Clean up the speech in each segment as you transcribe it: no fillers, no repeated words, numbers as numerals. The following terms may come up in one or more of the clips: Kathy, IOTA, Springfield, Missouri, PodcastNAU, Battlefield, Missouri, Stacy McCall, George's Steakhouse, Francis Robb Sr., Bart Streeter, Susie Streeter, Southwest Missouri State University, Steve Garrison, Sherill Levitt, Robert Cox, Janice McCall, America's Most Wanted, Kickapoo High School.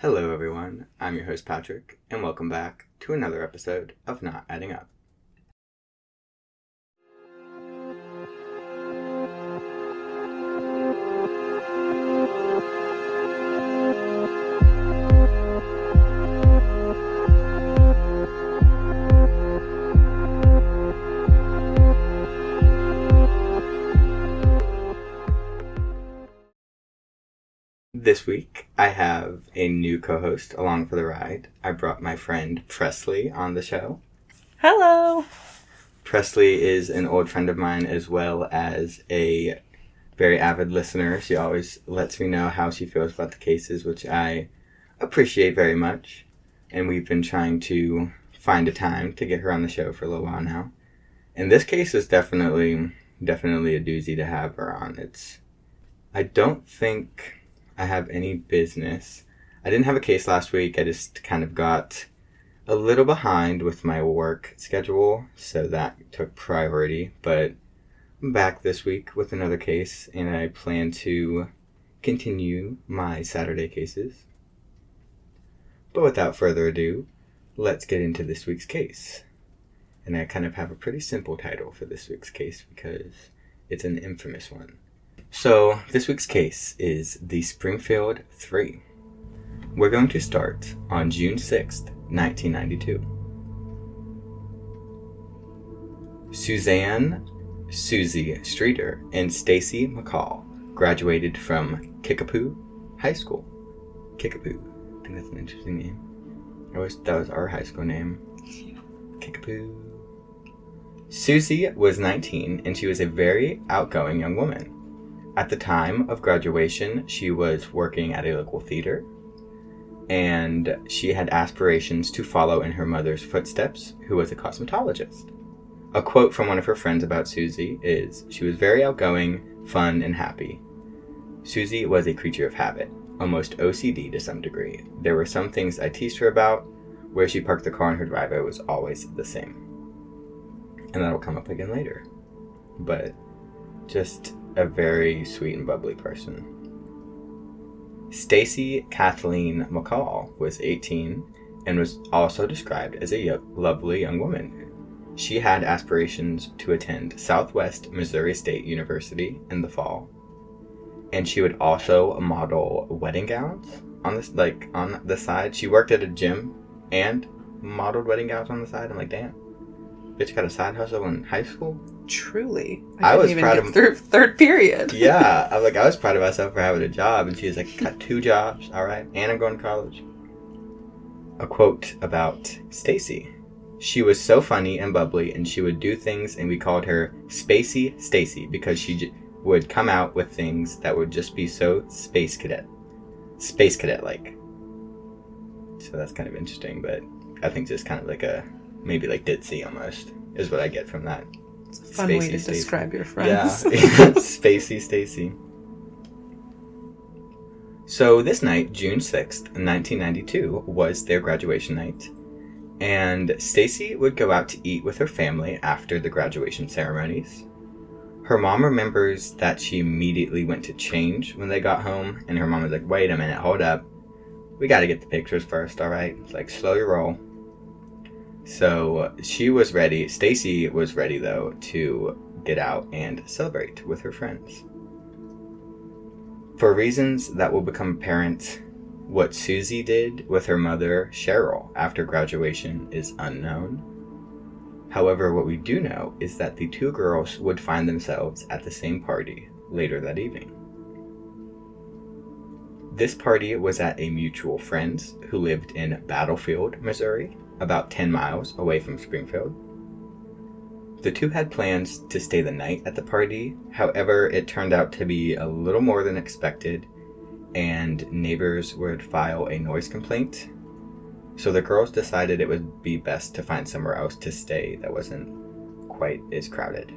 Hello everyone, I'm your host Patrick, and welcome back to another episode of Not Adding Up. This week, I have a new co-host along for the ride. I brought my friend Presley on the show. Hello! Presley is an old friend of mine as well as a very avid listener. She always lets me know how she feels about the cases, which I appreciate very much. And we've been trying to find a time to get her on the show for a little while now. And this case is definitely a doozy to have her on. I don't think I have any business. I didn't have a case last week. I just kind of got a little behind with my work schedule, so that took priority. But I'm back this week with another case, and I plan to continue my Saturday cases. But without further ado, let's get into this week's case. And I kind of have a pretty simple title for this week's case because it's an infamous one. So, this week's case is the Springfield 3. We're going to start on June 6th, 1992. Susie Streeter, and Stacy McCall graduated from Kickapoo High School. Kickapoo. I think that's an interesting name. I wish that was our high school name. Kickapoo. Susie was 19, and she was a very outgoing young woman. At the time of graduation, she was working at a local theater, and she had aspirations to follow in her mother's footsteps, who was a cosmetologist. A quote from one of her friends about Susie is, "She was very outgoing, fun, and happy. Susie was a creature of habit, almost OCD to some degree. There were some things I teased her about. Where she parked the car in her driveway was always the same." And that'll come up again later. But just a very sweet and bubbly person. Stacy Kathleen McCall was 18 and was also described as a lovely young woman. She had aspirations to attend Southwest Missouri State University in the fall, and she would also model wedding gowns on the side. She worked at a gym and modeled wedding gowns on the side. I'm like, damn, bitch got a side hustle in high school. Truly. I was proud of through third period. Yeah. I was proud of myself for having a job, and she's like, got two jobs, all right, and I'm going to college. A quote about Stacy. She was so funny and bubbly, and she would do things, and we called her Spacey Stacy because she would come out with things that would just be so space cadet like. So that's kind of interesting, but I think just kind of like a maybe like ditzy almost is what I get from that. Fun Spacey way to Stacey. Describe your friends. Yeah, Spacey Stacy. So this night, June 6th, 1992, was their graduation night, and Stacy would go out to eat with her family after the graduation ceremonies. Her mom remembers that she immediately went to change when they got home, and her mom was like, "Wait a minute, hold up, we got to get the pictures first, all right? It's like, slow your roll." So she was ready. Stacy was ready, though, to get out and celebrate with her friends. For reasons that will become apparent, what Susie did with her mother, Sherill, after graduation is unknown. However, what we do know is that the two girls would find themselves at the same party later that evening. This party was at a mutual friend's who lived in Battlefield, Missouri, about 10 miles away from Springfield. The two had plans to stay the night at the party. However, it turned out to be a little more than expected, and neighbors would file a noise complaint. So the girls decided it would be best to find somewhere else to stay that wasn't quite as crowded.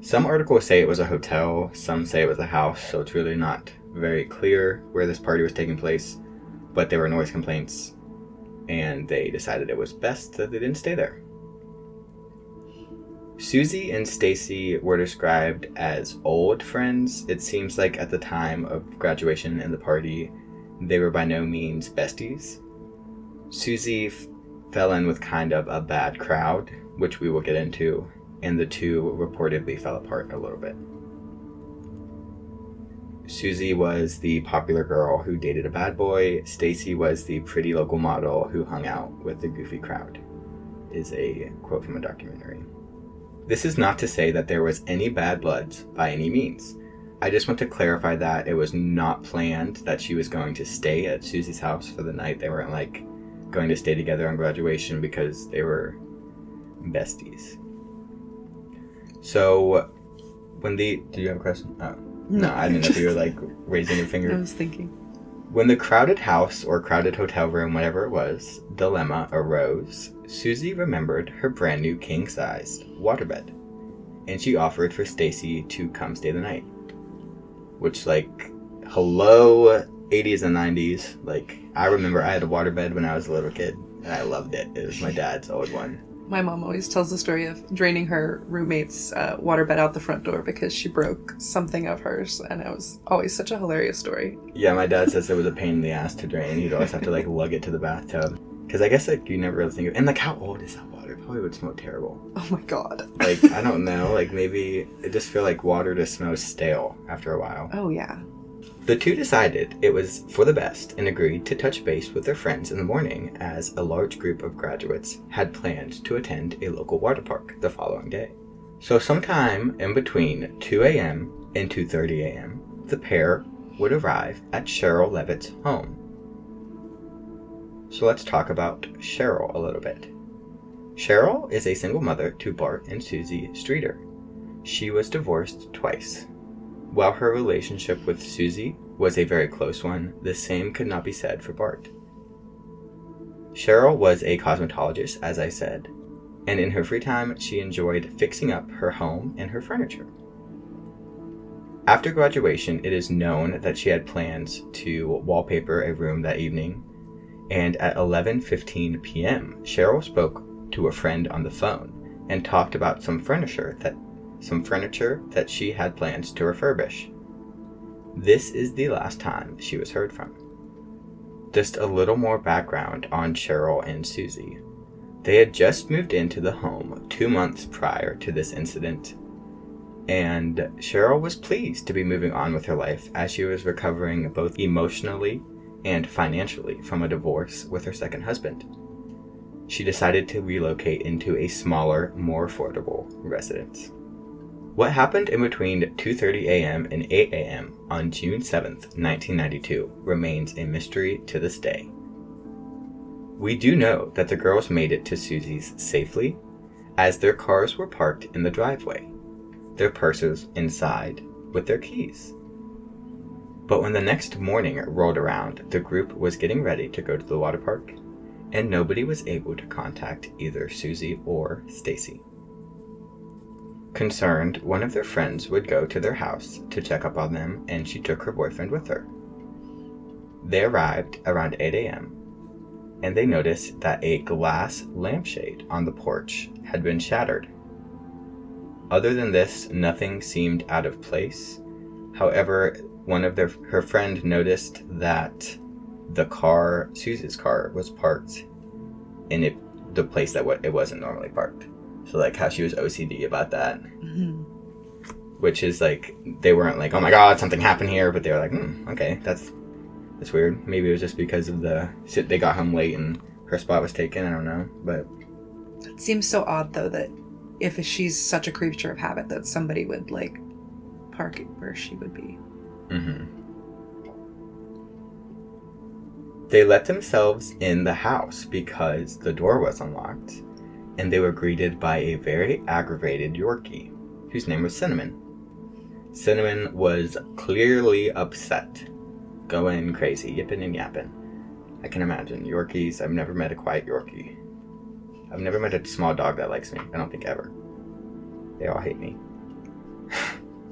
Some articles say it was a hotel, some say it was a house, so it's really not very clear where this party was taking place, but there were noise complaints, and they decided it was best that they didn't stay there. Susie and Stacy were described as old friends. It seems like at the time of graduation and the party, They were by no means besties. Susie fell in with kind of a bad crowd, which we will get into, and the two reportedly fell apart a little bit. Susie was the popular girl who dated a bad boy. Stacy was the pretty local model who hung out with the goofy crowd, is a quote from a documentary. This is not to say that there was any bad bloods by any means. I just want to clarify that it was not planned that she was going to stay at Susie's house for the night. They weren't like going to stay together on graduation because they were besties. So when the... Do you have a question? Oh. No, I didn't know if you were like raising your finger. I was thinking. When the crowded house or crowded hotel room, whatever it was, dilemma arose, Susie remembered her brand new king-sized waterbed, and she offered for Stacy to come stay the night. Which, like, hello, 80s and 90s. Like, I remember I had a waterbed when I was a little kid, and I loved it. It was my dad's old one. My mom always tells the story of draining her roommate's waterbed out the front door because she broke something of hers, and it was always such a hilarious story. Yeah, my dad says it was a pain in the ass to drain. You'd always have to, like, lug it to the bathtub. Because I guess, like, you never really think of... And, like, how old is that water? It probably would smell terrible. Oh, my God. Like, I don't know. Like, maybe... I just feel like water just smells stale after a while. Oh, yeah. The two decided it was for the best and agreed to touch base with their friends in the morning, as a large group of graduates had planned to attend a local water park the following day. So sometime in between 2 a.m. and 2:30 a.m., the pair would arrive at Sherill Levitt's home. So let's talk about Sherill a little bit. Sherill is a single mother to Bart and Susie Streeter. She was divorced twice. While her relationship with Susie was a very close one, the same could not be said for Bart. Sherill was a cosmetologist, as I said, and in her free time, she enjoyed fixing up her home and her furniture. After graduation, it is known that she had plans to wallpaper a room that evening, and at 11:15 p.m., Sherill spoke to a friend on the phone and talked about some furniture that she had plans to refurbish. This is the last time she was heard from. Just a little more background on Sherill and Susie. They had just moved into the home 2 months prior to this incident, and Sherill was pleased to be moving on with her life as she was recovering both emotionally and financially from a divorce with her second husband. She decided to relocate into a smaller, more affordable residence. What happened in between 2:30 a.m. and 8 a.m. on June 7th, 1992 remains a mystery to this day. We do know that the girls made it to Susie's safely, as their cars were parked in the driveway, their purses inside with their keys. But when the next morning rolled around, the group was getting ready to go to the water park, and nobody was able to contact either Susie or Stacy. Concerned, one of their friends would go to their house to check up on them, and she took her boyfriend with her. They arrived around 8 a.m., and they noticed that a glass lampshade on the porch had been shattered. Other than this, nothing seemed out of place. However, one of her friend noticed that the car, Susie's car, was parked in the place that it wasn't normally parked. So, like, how she was OCD about that. Mm-hmm. Which is, like, they weren't like, oh my God, something happened here. But they were like, okay, that's weird. Maybe it was just because of they got home late and her spot was taken. I don't know, but... It seems so odd, though, that if she's such a creature of habit that somebody would, like, park it where she would be. Mm-hmm. They let themselves in the house because the door was unlocked, and they were greeted by a very aggravated Yorkie, whose name was Cinnamon. Cinnamon was clearly upset, going crazy, yipping and yapping. I can imagine. Yorkies, I've never met a quiet Yorkie. I've never met a small dog that likes me. I don't think ever. They all hate me.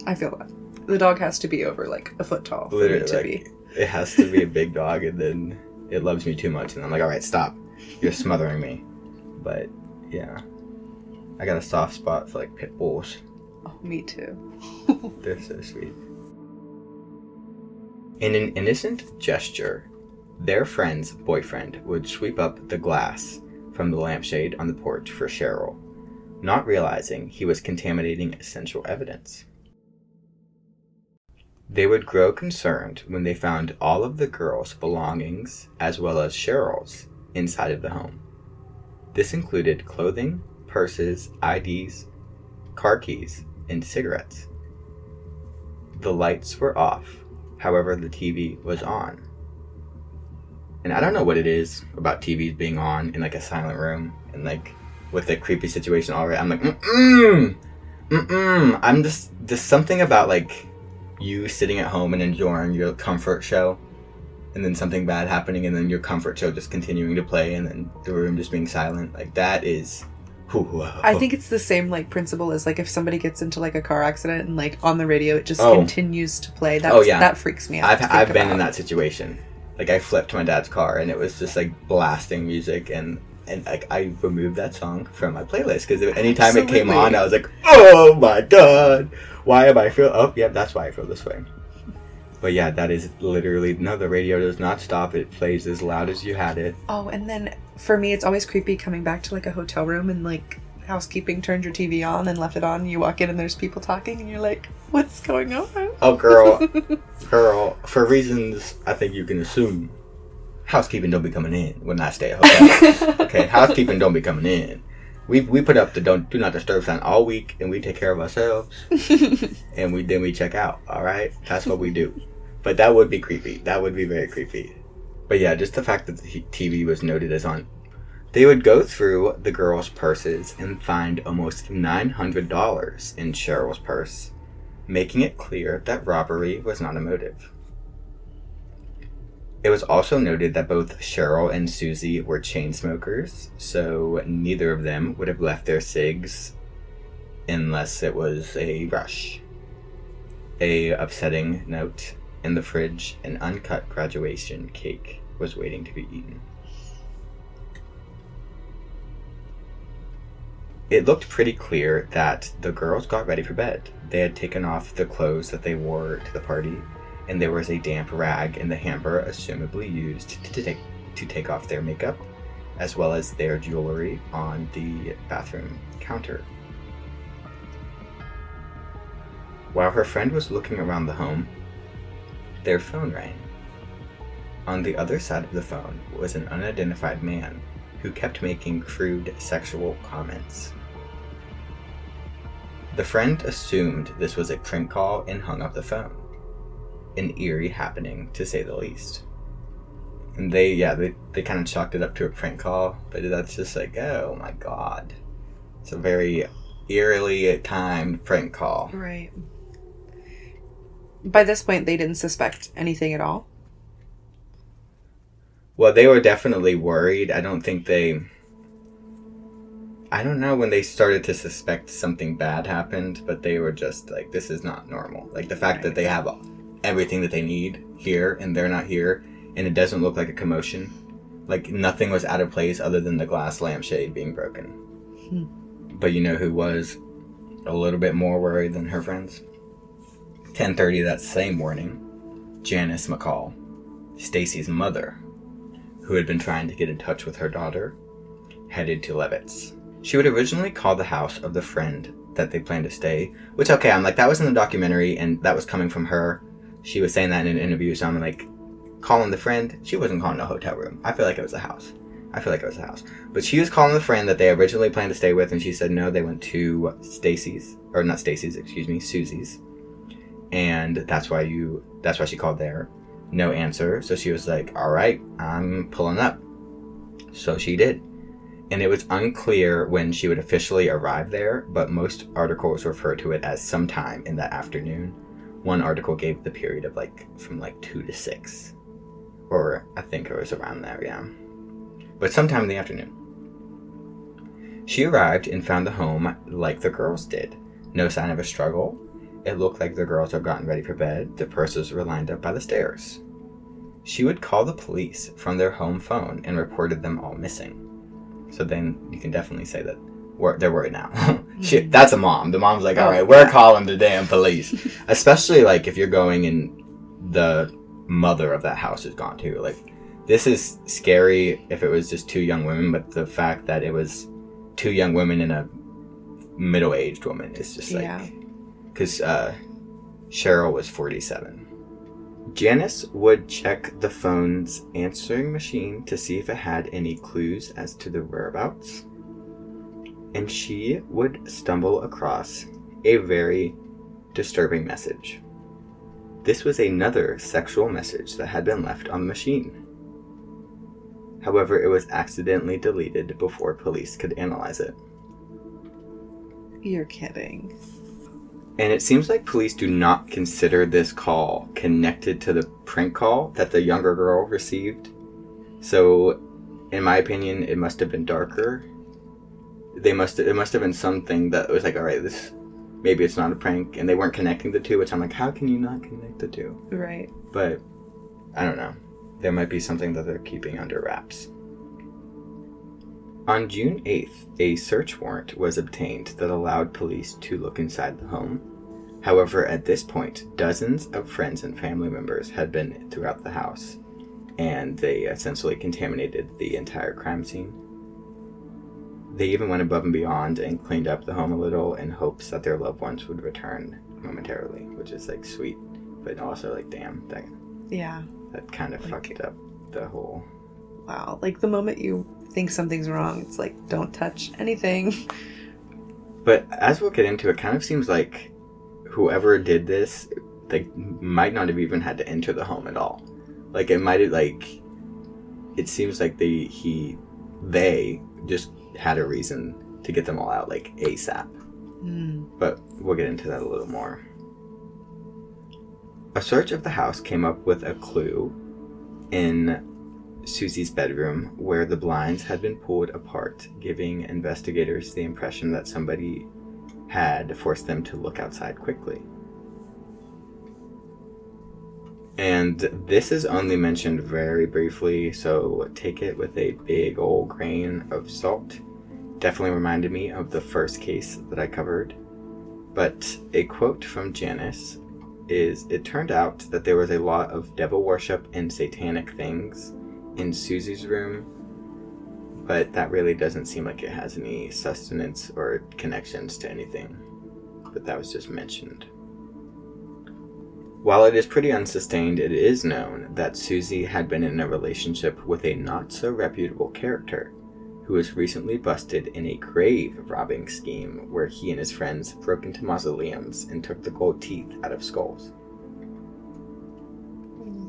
I feel that. The dog has to be over, like, a foot tall for me to be. It has to be a big dog, and then it loves me too much, and I'm like, all right, stop. You're smothering me. But... yeah. I got a soft spot for, like, pit bulls. Oh, me too. They're so sweet. In an innocent gesture, Their friend's boyfriend would sweep up the glass from the lampshade on the porch for Sherill, not realizing he was contaminating essential evidence. They would grow concerned when they found all of the girls' belongings, as well as Sherill's, inside of the home. This included clothing, purses, IDs, car keys, and cigarettes. The lights were off, however the TV was on. And I don't know what it is about TVs being on in like a silent room and like with the creepy situation already. I'm like, I'm just, there's something about like you sitting at home and enjoying your comfort show, and then something bad happening, and then your comfort show just continuing to play, and then the room just being silent. Like that is, whoa. I think it's the same like principle as like if somebody gets into like a car accident and like on the radio it just continues to play. That's, that freaks me out. I've been in that situation. Like, I flipped my dad's car, and it was just, like, blasting music, and like, I removed that song from my playlist, because anytime it came on, I was like, oh, my God, why am I feel? Oh, yeah, that's why I feel this way. But, yeah, that is literally, no, the radio does not stop. It plays as loud as you had it. Oh, and then, for me, it's always creepy coming back to, like, a hotel room, and, like, housekeeping turned your TV on and left it on, and you walk in, and there's people talking, and you're like, what's going on? Oh, girl, for reasons I think you can assume, housekeeping don't be coming in when I stay at home. Okay, housekeeping don't be coming in. We put up the do not disturb sign all week, and we take care of ourselves, and we check out, all right? That's what we do. But that would be creepy. That would be very creepy. But yeah, just the fact that the TV was noted as on. They would go through the girls' purses and find almost $900 in Sherill's purse, making it clear that robbery was not a motive. It was also noted that both Sherill and Susie were chain smokers, so neither of them would have left their cigs unless it was a rush, a upsetting note in the fridge, and uncut graduation cake was waiting to be eaten. It looked pretty clear that the girls got ready for bed. They had taken off the clothes that they wore to the party, and there was a damp rag in the hamper assumably used to take off their makeup, as well as their jewelry on the bathroom counter. While her friend was looking around the home, their phone rang. On the other side of the phone was an unidentified man who kept making crude sexual comments. The friend assumed this was a prank call and hung up the phone. An eerie happening, to say the least. And they kind of chalked it up to a prank call, but that's just like, oh my God. It's a very eerily timed prank call. Right. By this point, they didn't suspect anything at all. Well, they were definitely worried. I don't know when they started to suspect something bad happened, but they were just like, this is not normal. Like, the fact that they have everything that they need here, and they're not here, and it doesn't look like a commotion. Like, nothing was out of place other than the glass lampshade being broken. But you know who was a little bit more worried than her friends? 10:30 that same morning, Janice McCall, Stacy's mother, who had been trying to get in touch with her daughter, headed to Levitt's. She would originally call the house of the friend that they planned to stay, which, okay, I'm like, that was in the documentary, and that was coming from her. She was saying that in an interview, so I'm like, calling the friend? She wasn't calling a hotel room. I feel like it was a house. But she was calling the friend that they originally planned to stay with, and she said no, they went to Susie's. And that's why she called there. No answer. So she was like, all right, I'm pulling up. So she did. And it was unclear when she would officially arrive there, but most articles refer to it as sometime in that afternoon. One article gave the period of from 2 to 6. Or I think it was around there, yeah. But sometime in the afternoon. She arrived and found the home like the girls did. No sign of a struggle. It looked like the girls had gotten ready for bed. The purses were lined up by the stairs. She would call the police from their home phone and reported them all missing. So then you can definitely say that they're worried now. That's a mom. The mom's like, all right, we're calling the damn police. Especially, if you're going and the mother of that house is gone, too. Like, This is scary if it was just two young women, but the fact that it was two young women and a middle-aged woman is just like... Yeah. Because Sherill was 47. Janice would check the phone's answering machine to see if it had any clues as to the whereabouts. And she would stumble across a very disturbing message. This was another sexual message that had been left on the machine. However, it was accidentally deleted before police could analyze it. You're kidding. And it seems like police do not consider this call connected to the prank call that the younger girl received. So, in my opinion, it must have been darker. It must have been something that was like, all right, this... Maybe it's not a prank, and they weren't connecting the two, which I'm like, how can you not connect the two? Right. But, I don't know. There might be something that they're keeping under wraps. On June 8th, a search warrant was obtained that allowed police to look inside the home. However, at this point, dozens of friends and family members had been throughout the house, and they essentially contaminated the entire crime scene. They even went above and beyond and cleaned up the home a little in hopes that their loved ones would return momentarily, which is, like, sweet, but also, like, damn, that, yeah, that kind of, like, fucked up the whole... Wow, like, the moment you think something's wrong, it's like, don't touch anything. But as we'll get into, it kind of seems like whoever did this, like, might not have even had to enter the home at all. Like, it might have, like, it seems like they just... had a reason to get them all out, like, ASAP. But we'll get into that a little more. A search of the house came up with a clue in Susie's bedroom where the blinds had been pulled apart, giving investigators the impression that somebody had forced them to look outside quickly. And this is only mentioned very briefly, so take it with a big old grain of salt. Definitely reminded me of the first case that I covered. But a quote from Janice is, "It turned out that there was a lot of devil worship and satanic things in Susie's room, but that really doesn't seem like it has any sustenance or connections to anything." But that was just mentioned. While it is pretty unsustained, it is known that Susie had been in a relationship with a not-so-reputable character who was recently busted in a grave-robbing scheme where he and his friends broke into mausoleums and took the gold teeth out of skulls.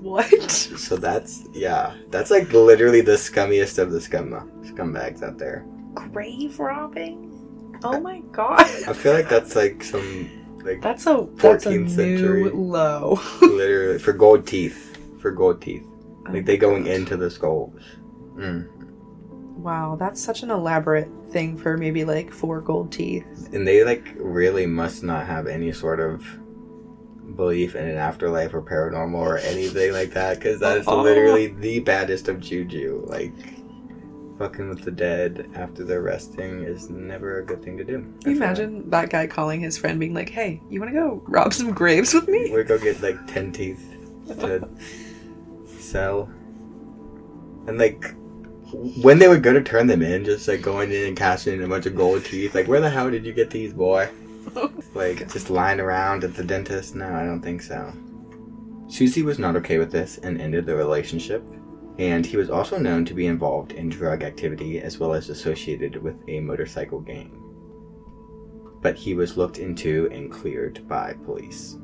What? So that's like literally the scummiest of the scumbags out there. Grave robbing? Oh my god. I feel like that's like some... Like that's a new century low. Literally for gold teeth, like they going into the skulls. Wow, that's such an elaborate thing for maybe like 4 gold teeth. And they like really must not have any sort of belief in an afterlife or paranormal or anything like that, because that is literally the baddest of juju. Like, fucking with the dead after they're resting is never a good thing to do. Can you imagine that guy calling his friend being like, "Hey, you want to go rob some graves with me? We're gonna get like 10 teeth to sell." And like, when they would go to turn them in, just like going in and cashing in a bunch of gold teeth, like, where the hell did you get these, boy? Like, just lying around at the dentist? No, I don't think so. Susie was not okay with this and ended the relationship. And he was also known to be involved in drug activity as well as associated with a motorcycle gang. But he was looked into and cleared by police.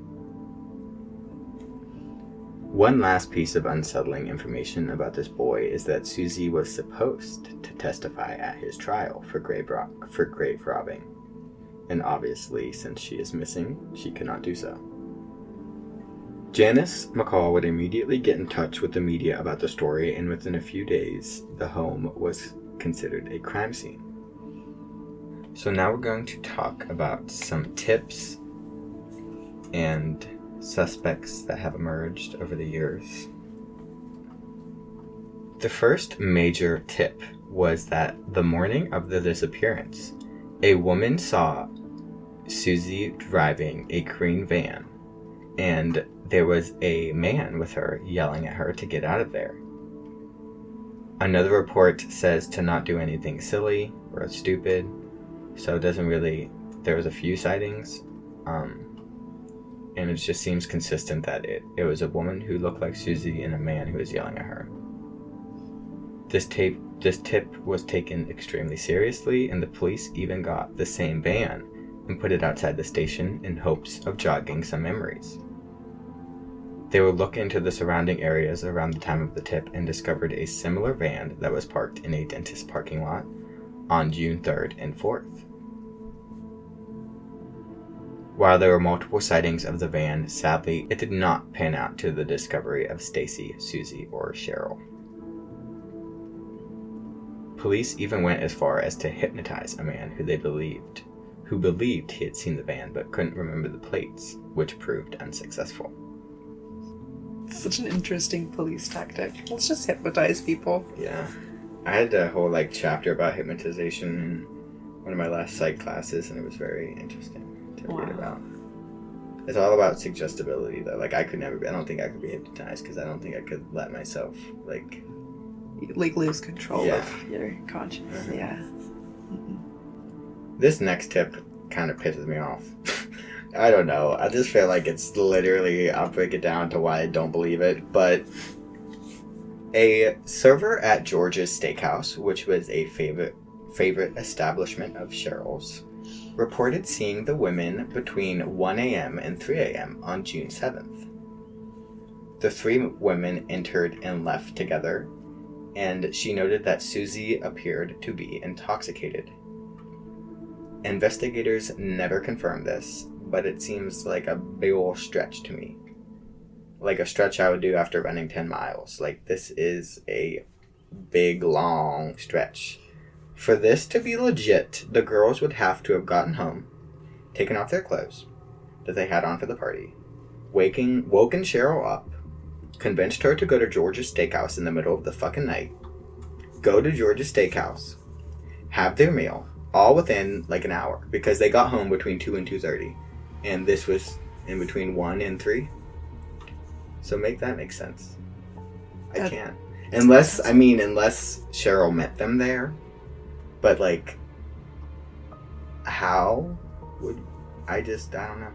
One last piece of unsettling information about this boy is that Susie was supposed to testify at his trial for grave robbing. And obviously, since she is missing, she cannot do so. Janice McCall would immediately get in touch with the media about the story, and within a few days, the home was considered a crime scene. So now we're going to talk about some tips and suspects that have emerged over the years. The first major tip was that the morning of the disappearance, a woman saw Susie driving a green van, and there was a man with her yelling at her to get out of there. Another report says to not do anything silly or stupid, so it doesn't really... There was a few sightings, and it just seems consistent that it was a woman who looked like Susie and a man who was yelling at her. This tip was taken extremely seriously, and the police even got the same van and put it outside the station in hopes of jogging some memories. They would look into the surrounding areas around the time of the tip and discovered a similar van that was parked in a dentist's parking lot on June 3rd and 4th. While there were multiple sightings of the van, sadly, it did not pan out to the discovery of Stacy, Susie, or Sherill. Police even went as far as to hypnotize a man who believed he had seen the van but couldn't remember the plates, which proved unsuccessful. Such an interesting police tactic. Let's just hypnotize people. Yeah. I had a whole chapter about hypnotization in one of my last psych classes, and it was very interesting to read about. It's all about suggestibility, though. I don't think I could be hypnotized, because I don't think I could let myself, lose control of your conscience. Mm-hmm. Yeah. Mm-hmm. This next tip kind of pisses me off. I don't know. I just feel like it's literally... I'll break it down to why I don't believe it. But a server at George's Steakhouse, which was a favorite establishment of Sherill's, reported seeing the women between 1 a.m. and 3 a.m. on June 7th. The three women entered and left together, and she noted that Susie appeared to be intoxicated. Investigators never confirmed this, but it seems like a big ol' stretch to me. Like a stretch I would do after running 10 miles. This is a big, long stretch. For this to be legit, the girls would have to have gotten home, taken off their clothes that they had on for the party, woken Sherill up, convinced her to go to George's Steakhouse in the middle of the fucking night, go to George's Steakhouse, have their meal, all within an hour, because they got home between 2 and 2:30. And this was in between 1 and 3. So make that make sense. I can't. Unless Sherill met them there. But, how would... I don't know.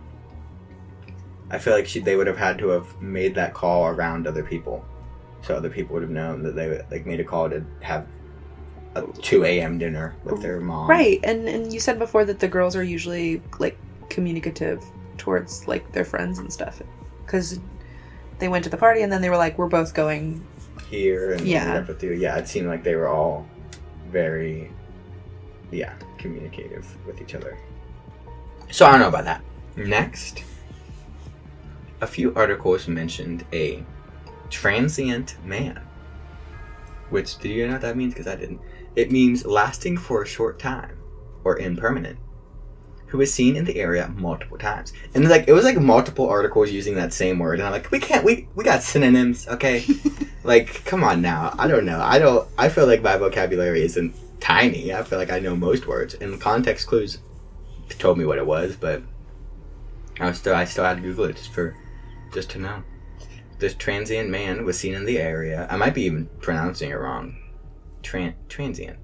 I feel like they would have had to have made that call around other people. So other people would have known that they, made a call to have a 2 a.m. dinner with their mom. Right. And you said before that the girls are usually, communicative towards their friends and stuff, because they went to the party and then they were we're both going here and meet up with you. Yeah, it seemed like they were all very communicative with each other. So I don't know about that. Next, a few articles mentioned a transient man, which, do you know what that means? Because I didn't. It means lasting for a short time or impermanent, who was seen in the area multiple times. And it was multiple articles using that same word, and I'm like, we got synonyms, okay? Come on now. I don't know. I feel like my vocabulary isn't tiny. I feel like I know most words, and context clues told me what it was, but I still had to Google it just to know. This transient man was seen in the area. I might be even pronouncing it wrong. Transient. Transient.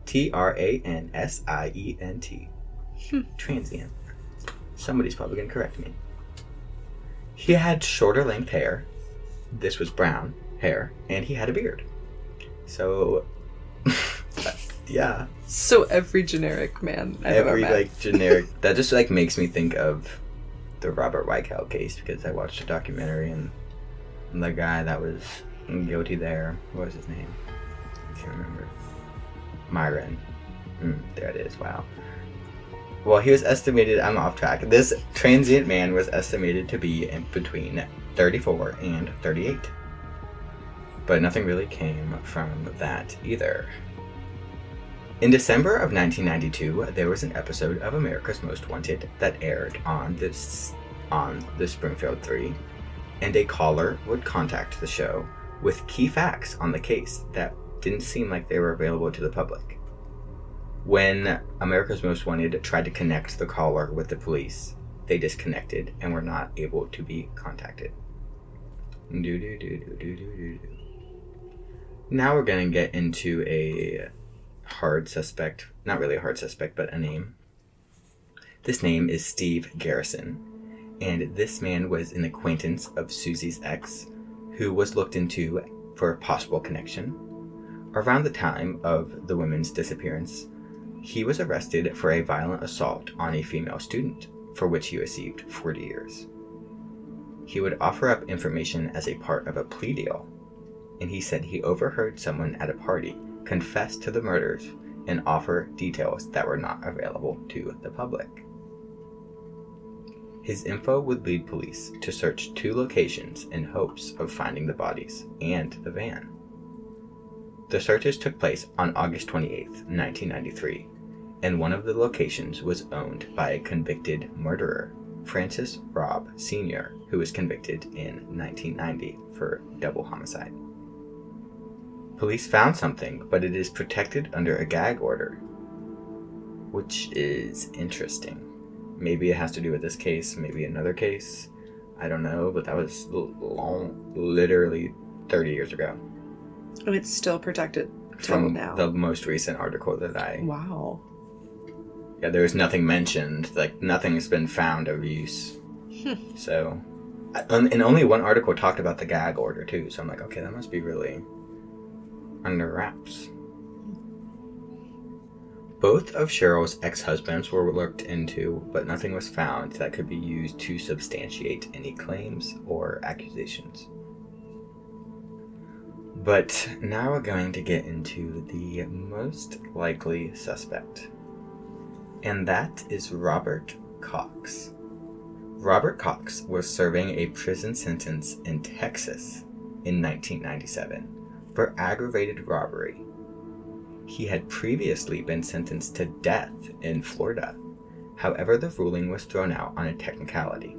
Transient. Somebody's probably going to correct me. He had shorter length hair. This was brown hair. And he had a beard. So, yeah. So every generic man I've ever met. Every, generic. That just, makes me think of the Robert Cox case, because I watched a documentary and the guy that was guilty there, what was his name? I can't remember. Myron. There it is. Wow. Well, he was estimated... I'm off track. This transient man was estimated to be between 34 and 38. But nothing really came from that either. In December of 1992, there was an episode of America's Most Wanted that aired on the Springfield 3, and a caller would contact the show with key facts on the case that didn't seem like they were available to the public. When America's Most Wanted tried to connect the caller with the police, they disconnected and were not able to be contacted. Now we're going to get into a hard suspect. Not really a hard suspect, but a name. This name is Steve Garrison. And this man was an acquaintance of Susie's ex, who was looked into for a possible connection. Around the time of the woman's disappearance, he was arrested for a violent assault on a female student, for which he received 40 years. He would offer up information as a part of a plea deal, and he said he overheard someone at a party confess to the murders and offer details that were not available to the public. His info would lead police to search 2 locations in hopes of finding the bodies and the van. The searches took place on August 28, 1993, and one of the locations was owned by a convicted murderer, Francis Robb Sr., who was convicted in 1990 for double homicide. Police found something, but it is protected under a gag order, which is interesting. Maybe it has to do with this case, maybe another case. I don't know, but that was long, literally 30 years ago. And it's still protected from now. The most recent article that I... Wow. Yeah, there was nothing mentioned. Like, nothing has been found of use. So... And only one article talked about the gag order, too. So I'm like, okay, that must be really under wraps. Both of Cheryl's ex-husbands were looked into, but nothing was found that could be used to substantiate any claims or accusations. But now we're going to get into the most likely suspect, and that is Robert Cox. Robert Cox was serving a prison sentence in Texas in 1997 for aggravated robbery. He had previously been sentenced to death in Florida. However, the ruling was thrown out on a technicality.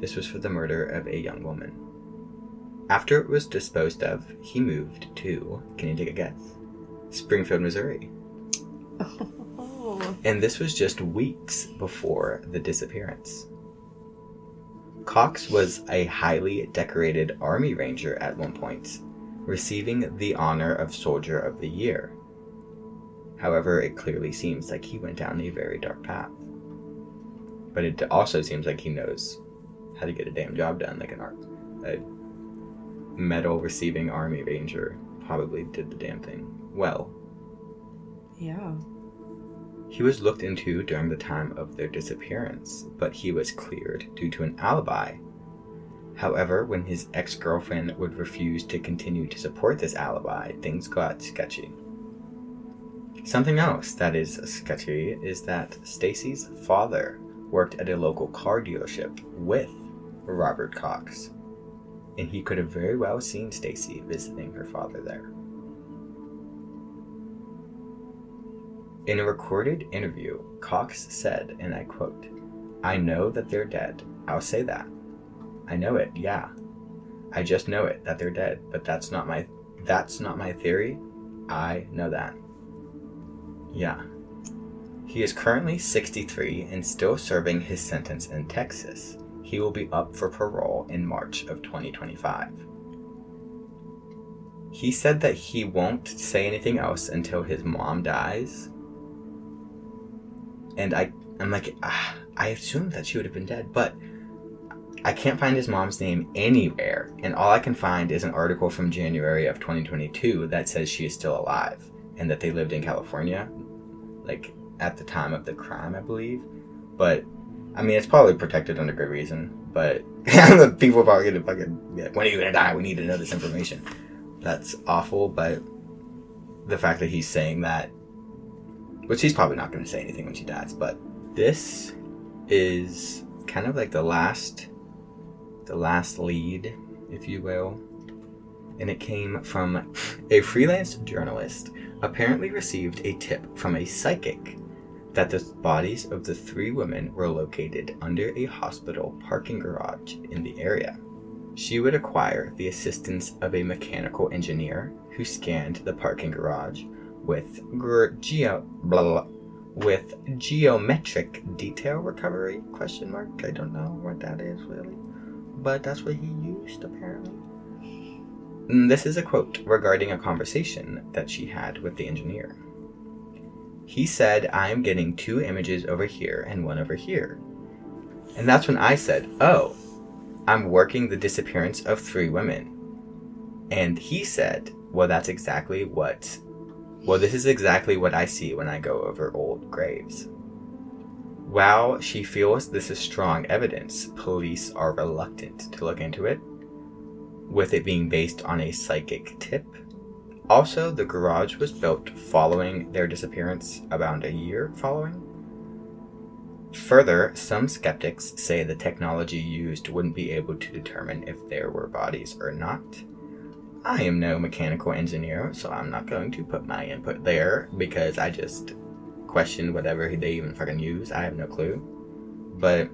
This was for the murder of a young woman. After it was disposed of, he moved to, can you take a guess? Springfield, Missouri. Oh. And this was just weeks before the disappearance. Cox was a highly decorated Army Ranger at one point, receiving the honor of Soldier of the Year. However, it clearly seems like he went down a very dark path. But it also seems like he knows how to get a damn job done, like a medal-receiving Army Ranger probably did the damn thing well. Yeah. He was looked into during the time of their disappearance, but he was cleared due to an alibi. However, when his ex-girlfriend would refuse to continue to support this alibi, things got sketchy. Something else that is sketchy is that Stacy's father worked at a local car dealership with Robert Cox, and he could have very well seen Stacy visiting her father there. In a recorded interview, Cox said, and I quote, "I know that they're dead. I'll say that. I know it, yeah. I just know it, that they're dead, but that's not my theory. I know that." Yeah. He is currently 63 and still serving his sentence in Texas. He will be up for parole in March of 2025. He said that he won't say anything else until his mom dies. And I'm like, I assumed that she would have been dead, but I can't find his mom's name anywhere, and all I can find is an article from January of 2022 that says she is still alive, and that they lived in California, like, at the time of the crime, I believe. But, I mean, it's probably protected under good reason, but people probably gonna fucking be like, when are you gonna die? We need to know this information. That's awful, but the fact that he's saying that, which he's probably not gonna say anything when she dies, but this is kind of like the last lead, if you will, and it came from a freelance journalist apparently received a tip from a psychic that the bodies of the 3 women were located under a hospital parking garage in the area. She would acquire the assistance of a mechanical engineer who scanned the parking garage with geometric detail recovery, ? I don't know what that is really. But that's what he used, apparently. This is a quote regarding a conversation that she had with the engineer. He said, "I'm getting two images over here and one over here." And that's when I said, "Oh, I'm working the disappearance of three women." And he said, "Well, that's exactly what, well, this is exactly what I see when I go over old graves." While she feels this is strong evidence, police are reluctant to look into it, with it being based on a psychic tip. Also, the garage was built following their disappearance, about a year following. Further, some skeptics say the technology used wouldn't be able to determine if there were bodies or not. I am no mechanical engineer, so I'm not going to put my input there because I just question whatever they even fucking use. I have no clue. But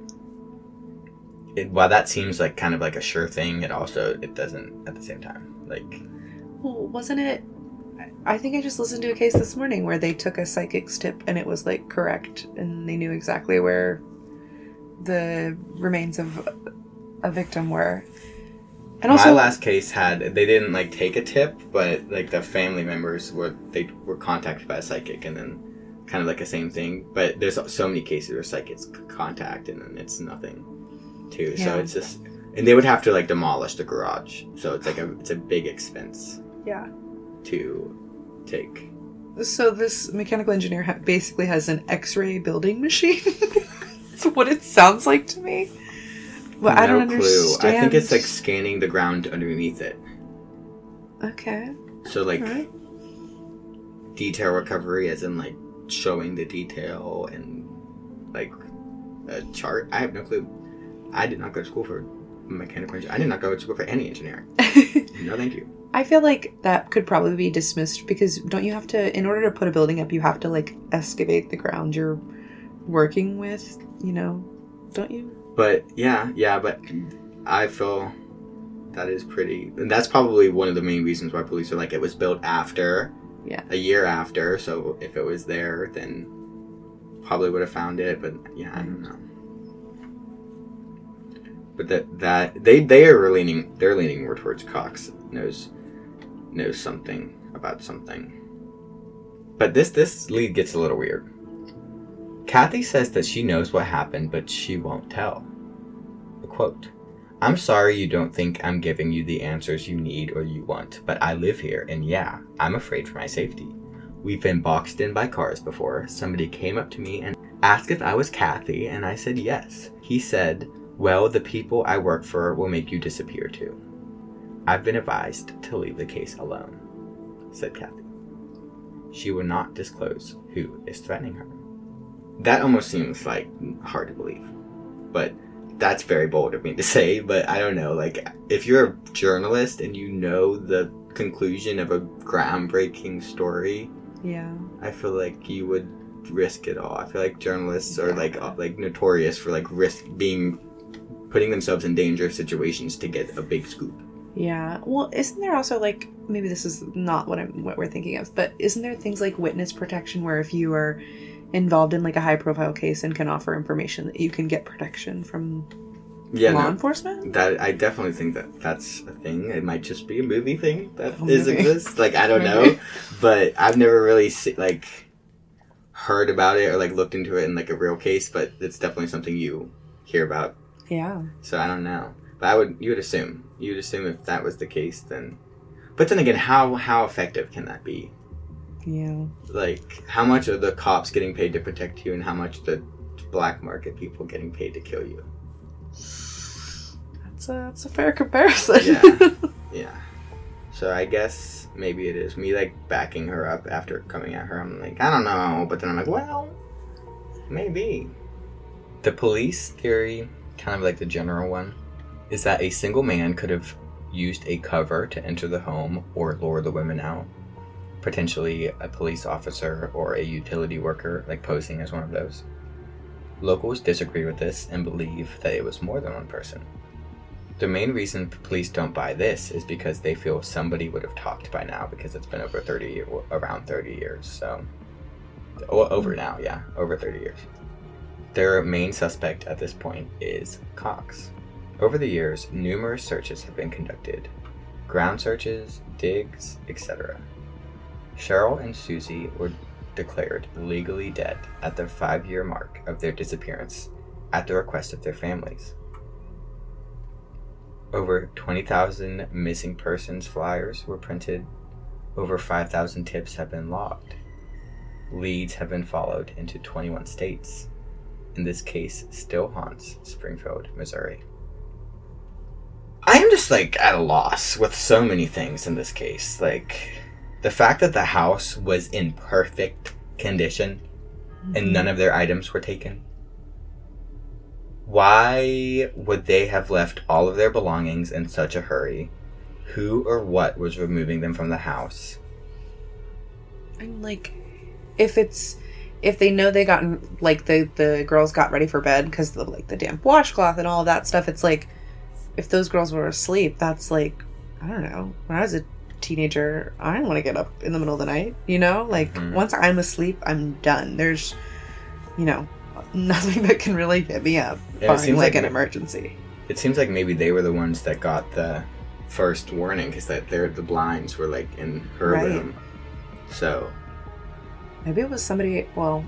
while that seems like kind of like a sure thing, it doesn't at the same time. Like, well, wasn't it? I think I just listened to a case this morning where they took a psychic's tip and it was like correct, and they knew exactly where the remains of a victim were. And also, my last case they didn't like take a tip, but like the family members were contacted by a psychic, and then kind of like the same thing. But there's so many cases where psychics contact and then it's nothing too. Yeah. So it's just, and they would have to like demolish the garage, so it's like it's a big expense. Yeah. To take. So this mechanical engineer basically has an X-ray building machine. That's what it sounds like to me. Well, no, I don't understand. I think it's like scanning the ground underneath it. Okay. So like detail recovery, as in like showing the detail and like a chart. I have no clue. I did not go to school for mechanical engineering. I did not go to school for any engineering. No, thank you. I feel like that could probably be dismissed because don't you have to, in order to put a building up, you have to like excavate the ground you're working with, you know, don't you? But yeah, but I feel that is pretty, and that's probably one of the main reasons why police are like, it was built after, a year after, so if it was there, then probably would have found it, but yeah, I don't know. But that they are leaning more towards Cox knows something about something. But this lead gets a little weird. Kathy says that she knows what happened, but she won't tell. A quote, "I'm sorry you don't think I'm giving you the answers you need or you want, but I live here, and yeah, I'm afraid for my safety. We've been boxed in by cars before. Somebody came up to me and asked if I was Kathy, and I said yes. He said, 'Well, the people I work for will make you disappear too. I've been advised to leave the case alone,' said Kathy. She will not disclose who is threatening her." That almost seems like hard to believe, but that's very bold of me to say, but I don't know. Like, if you're a journalist and you know the conclusion of a groundbreaking story, yeah, I feel like you would risk it all. I feel like journalists are like notorious for like putting themselves in dangerous situations to get a big scoop. Yeah. Well, isn't there also like, maybe this is not what we're thinking of, but isn't there things like witness protection where if you are involved in like a high profile case and can offer information that you can get protection from law enforcement? That I definitely think that's a thing. It might just be a movie thing that exists. Like, I don't know, but I've never really heard about it or like looked into it in like a real case, but it's definitely something you hear about. Yeah. So I don't know. But you would assume if that was the case, then, but then again, how effective can that be? Yeah. Like, how much are the cops getting paid to protect you and how much the black market people getting paid to kill you? That's a fair comparison. Yeah. So I guess maybe it is me like backing her up after coming at her. I'm like, I don't know. But then I'm like, well, maybe. The police theory, kind of like the general one, is that a single man could have used a cover to enter the home or lure the women out. Potentially a police officer or a utility worker, like posing as one of those. Locals disagree with this and believe that it was more than one person. The main reason police don't buy this is because they feel somebody would have talked by now because it's been around 30 years. So, over 30 years. Their main suspect at this point is Cox. Over the years, numerous searches have been conducted. ground searches, digs, etc. Sherill and Susie were declared legally dead at the 5-year mark of their disappearance at the request of their families. Over 20,000 missing persons flyers were printed. Over 5,000 tips have been logged. Leads have been followed into 21 states, and this case still haunts Springfield, Missouri. I am just, at a loss with so many things in this case. The fact that the house was in perfect condition and none of their items were taken. Why would they have left all of their belongings in such a hurry? Who or what was removing them from the house? And, if they know they got, the girls got ready for bed because of, the damp washcloth and all that stuff, it's, if those girls were asleep, that's, I don't know. When I was a teenager, I didn't want to get up in the middle of the night, Once I'm asleep, I'm done. There's, nothing that can really get me up, barring, an emergency. It seems like maybe they were the ones that got the first warning because the blinds were in her room. So maybe it was somebody. Well,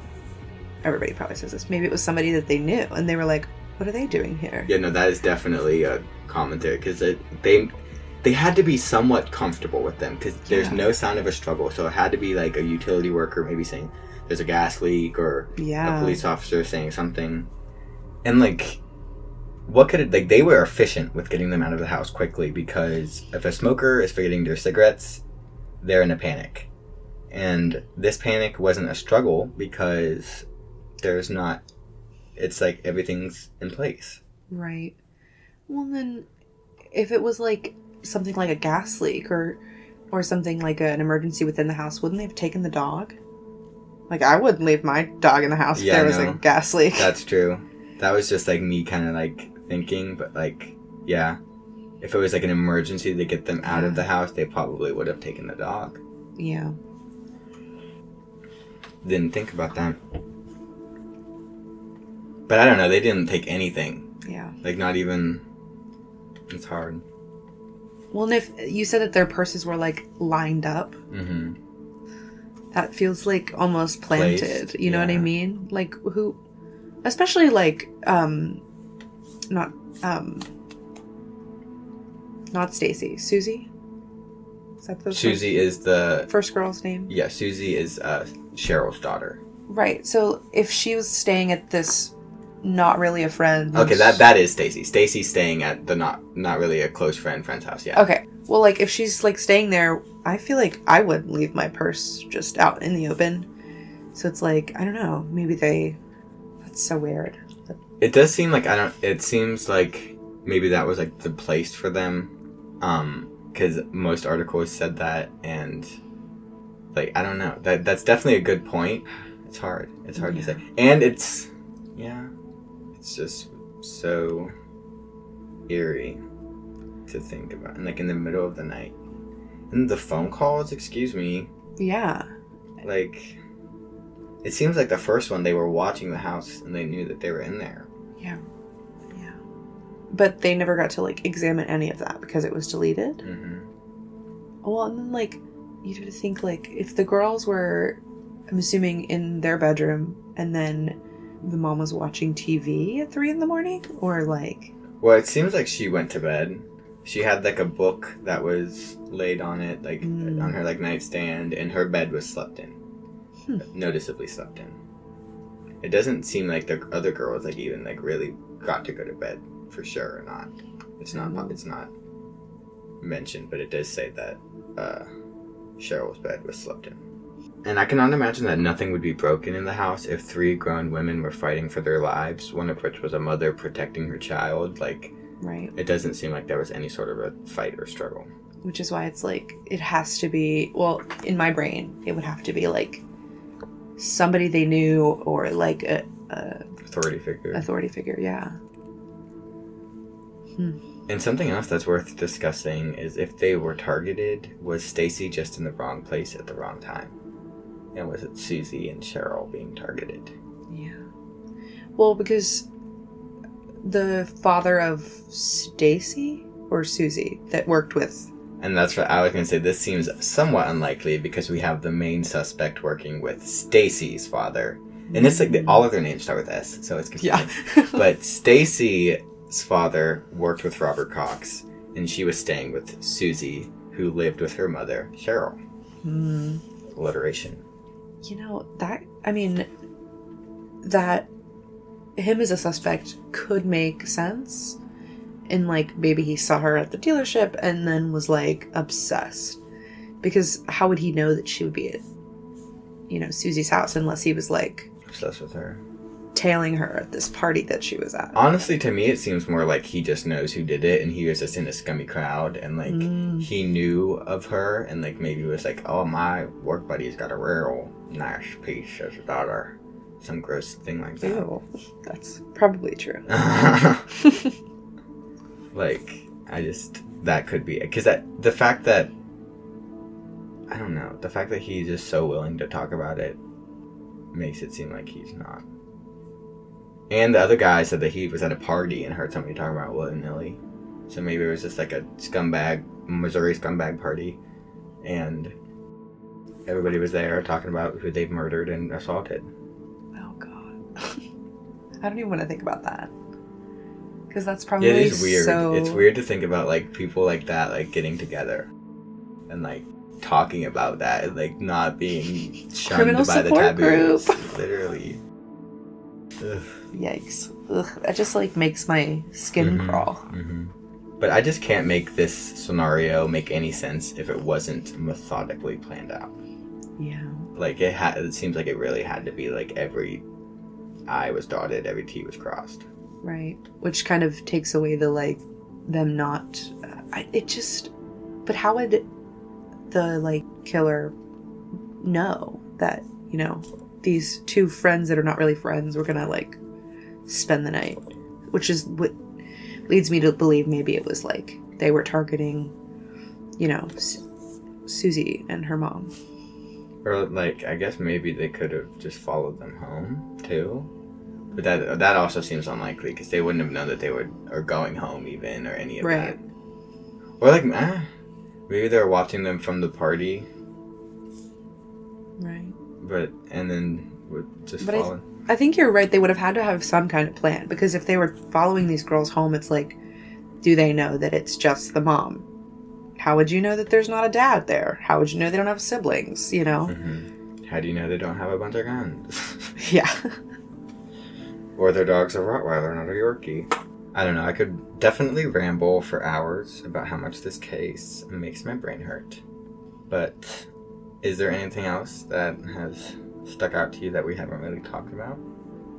everybody probably says this. Maybe it was somebody that they knew, and they were like, "What are they doing here?" Yeah, no, that is definitely a commentary because they had to be somewhat comfortable with them because there's no sign of a struggle. So it had to be a utility worker maybe saying there's a gas leak or a police officer saying something, and what could it... they were efficient with getting them out of the house quickly because if a smoker is forgetting their cigarettes, they're in a panic. And this panic wasn't a struggle because there's not... It's everything's in place. Right. Well, then, if it was something like a gas leak or something like an emergency within the house, wouldn't they have taken the dog? I wouldn't leave my dog in the house if there was a gas leak. That's true. That was just me kind of thinking, but if it was an emergency to get them out of the house, they probably would have taken the dog. Yeah. Didn't think about that. But I don't know, they didn't take anything. Yeah. Not even... It's hard. Well, and if you said that their purses were, lined up. Mm-hmm. That feels, almost planted. Placed. You know what I mean? Who... Especially, not Stacy. Susie? Is that the Susie is the... First girl's name? Yeah, Susie is Cheryl's daughter. Right, so if she was staying at this not really a friend... Okay, that is Stacy. Stacy's staying at the not really a close friend's house, yeah. Okay, well, if she's, staying there, I feel I wouldn't leave my purse just out in the open. So it's I don't know, maybe they... So weird. It does seem it seems maybe that was the place for them, because most articles said that, and I don't know. That's definitely a good point. It's hard. It's hard to say, and it's it's just so eerie to think about, and in the middle of the night, and the phone calls. Excuse me. Yeah. It seems the first one, they were watching the house, and they knew that they were in there. Yeah. Yeah. But they never got to, examine any of that because it was deleted? Mm-hmm. Well, and then, you have to think, if the girls were, I'm assuming, in their bedroom, and then the mom was watching TV at 3 a.m, or, Well, it seems she went to bed. She had, a book that was laid on it, on her, nightstand, and her bed was slept in. Noticeably slept in. It doesn't seem the other girls even really got to go to bed for sure or not. It's not mentioned, but it does say that Cheryl's bed was slept in. And I cannot imagine that nothing would be broken in the house if 3 grown women were fighting for their lives, one of which was a mother protecting her child. Right. It doesn't seem there was any sort of a fight or struggle. Which is why it's it has to be, well, in my brain, it would have to be somebody they knew, or a authority figure. Yeah. And something else that's worth discussing is if they were targeted, was Stacy just in the wrong place at the wrong time, and was it Susie and Sherill being targeted? Yeah. Well, because the father of Stacy or Susie that worked with And that's what I was going to say. This seems somewhat unlikely because we have the main suspect working with Stacy's father. And it's like all of their names start with S, so it's confusing. Yeah. But Stacy's father worked with Robert Cox, and she was staying with Susie, who lived with her mother, Sherill. Mm. Alliteration. You know, that him as a suspect could make sense. And, like, maybe he saw her at the dealership and then was, like, obsessed. Because how would he know that she would be at, you know, Susie's house unless he was, like... obsessed with her. Tailing her at this party that she was at. Honestly, to me, it seems more like he just knows who did it and he was just in a scummy crowd. And, like, he knew of her and, like, maybe was like, oh, my work buddy's got a real nice piece as a daughter. Some gross thing like that. Ew, that's probably true. Like, I just... that could be... because the fact that... I don't know. The fact that he's just so willing to talk about it makes it seem like he's not. And the other guy said that he was at a party and heard somebody talking about willy-nilly. So maybe it was just like a scumbag... Missouri scumbag party. And everybody was there talking about who they've murdered and assaulted. Oh, God. I don't even want to think about that. Because that's probably so... yeah, it is weird. So... it's weird to think about, like, people like that, like, getting together. And, like, talking about that. And, like, not being shunned by the taboos. Group. Literally. Ugh. Yikes. Ugh. That just, like, makes my skin crawl. Mm-hmm. But I just can't make this scenario make any sense if it wasn't methodically planned out. Yeah. Like, it seems like it really had to be, like, every I was dotted, every T was crossed. Right, which kind of takes away the, like, them not... But how would the, like, killer know that, you know, these two friends that are not really friends were gonna, like, spend the night? Which is what leads me to believe maybe it was, like, they were targeting, you know, Susie and her mom. Or, like, I guess maybe they could have just followed them home, too. But that also seems unlikely because they wouldn't have known that they were going home even or any of that. Or like, maybe they were watching them from the party. Right. But, and then would just follow. I think you're right. They would have had to have some kind of plan because if they were following these girls home, it's like, do they know that it's just the mom? How would you know that there's not a dad there? How would you know they don't have siblings, you know? Mm-hmm. How do you know they don't have a bunch of guns? Yeah. Or their dog's a Rottweiler, not a Yorkie. I don't know. I could definitely ramble for hours about how much this case makes my brain hurt. But is there anything else that has stuck out to you that we haven't really talked about?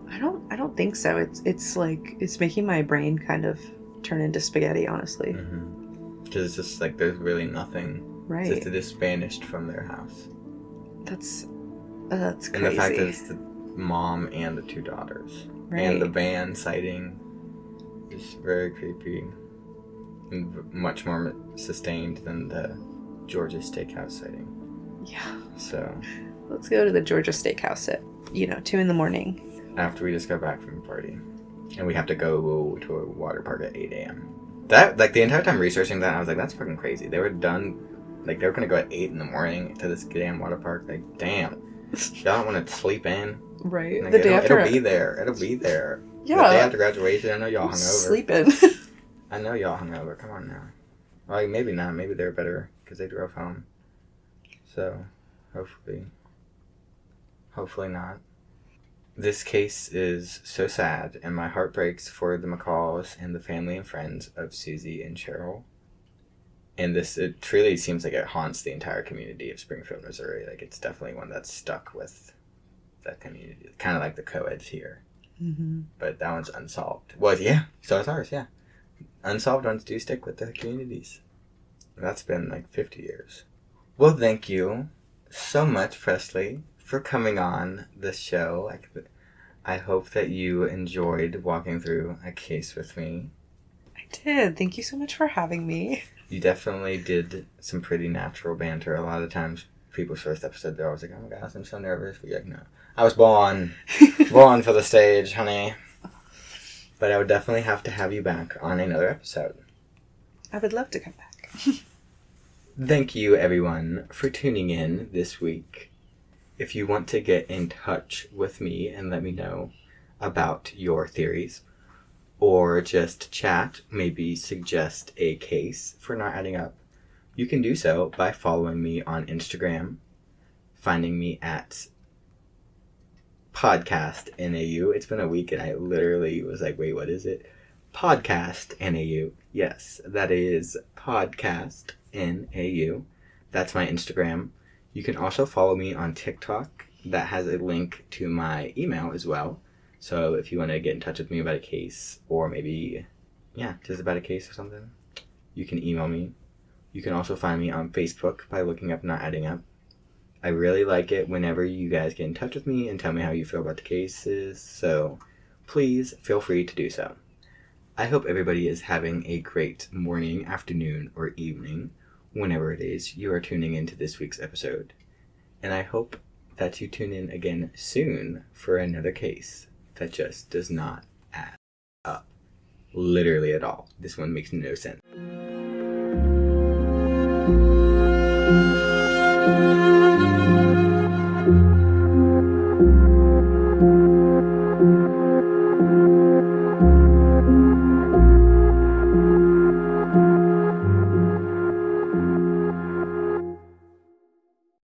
I don't think so. It's like it's making my brain kind of turn into spaghetti, honestly. Mm-hmm. Because it's just like there's really nothing. Right. It's just just vanished from their house. That's crazy. And the fact that it's the mom and the two daughters. Right. And the van sighting is very creepy and much more sustained than the George's Steakhouse sighting. Yeah. So let's go to the George's Steakhouse at, 2 a.m. after we just got back from the party, and we have to go to a water park at 8 a.m. That, like, the entire time researching that, I was like, that's fucking crazy. They were done, like, they were gonna go at 8 a.m. to this damn water park. Like, damn, y'all don't want to sleep in. Right. Like, It'll be there. Yeah. The day after graduation, I know y'all hungover. Sleeping. I know y'all hungover. Come on now. Like, maybe not. Maybe they're better because they drove home. So, hopefully not. This case is so sad, and my heart breaks for the McCalls and the family and friends of Susie and Sherill. And it truly seems like it haunts the entire community of Springfield, Missouri. Like, it's definitely one that's stuck with that community, kind of like the co-eds here. Mm-hmm. But that one's unsolved. Well, yeah, so it's ours. Yeah, unsolved ones do stick with the communities. That's been like 50 years. Well, thank you so much, Presley, for coming on the show. I hope that you enjoyed walking through a case with me. I did. Thank you so much for having me. You definitely did some pretty natural banter. A lot of times people's first episode, they're always like, oh my gosh, I'm so nervous. We're like, no, I was born for the stage, honey. But I would definitely have to have you back on another episode. I would love to come back. Thank you, everyone, for tuning in this week. If you want to get in touch with me and let me know about your theories, or just chat, maybe suggest a case for not adding up, you can do so by following me on Instagram, finding me at PodcastNAU. It's been a week and I literally was like, wait, what is it? PodcastNAU. Yes, that is PodcastNAU. That's my Instagram. You can also follow me on TikTok. That has a link to my email as well. So if you want to get in touch with me about a case, or maybe, just about a case or something, you can email me. You can also find me on Facebook by looking up Not Adding Up. I really like it whenever you guys get in touch with me and tell me how you feel about the cases, so please feel free to do so. I hope everybody is having a great morning, afternoon, or evening, whenever it is you are tuning into this week's episode. And I hope that you tune in again soon for another case that just does not add up. Literally at all. This one makes no sense.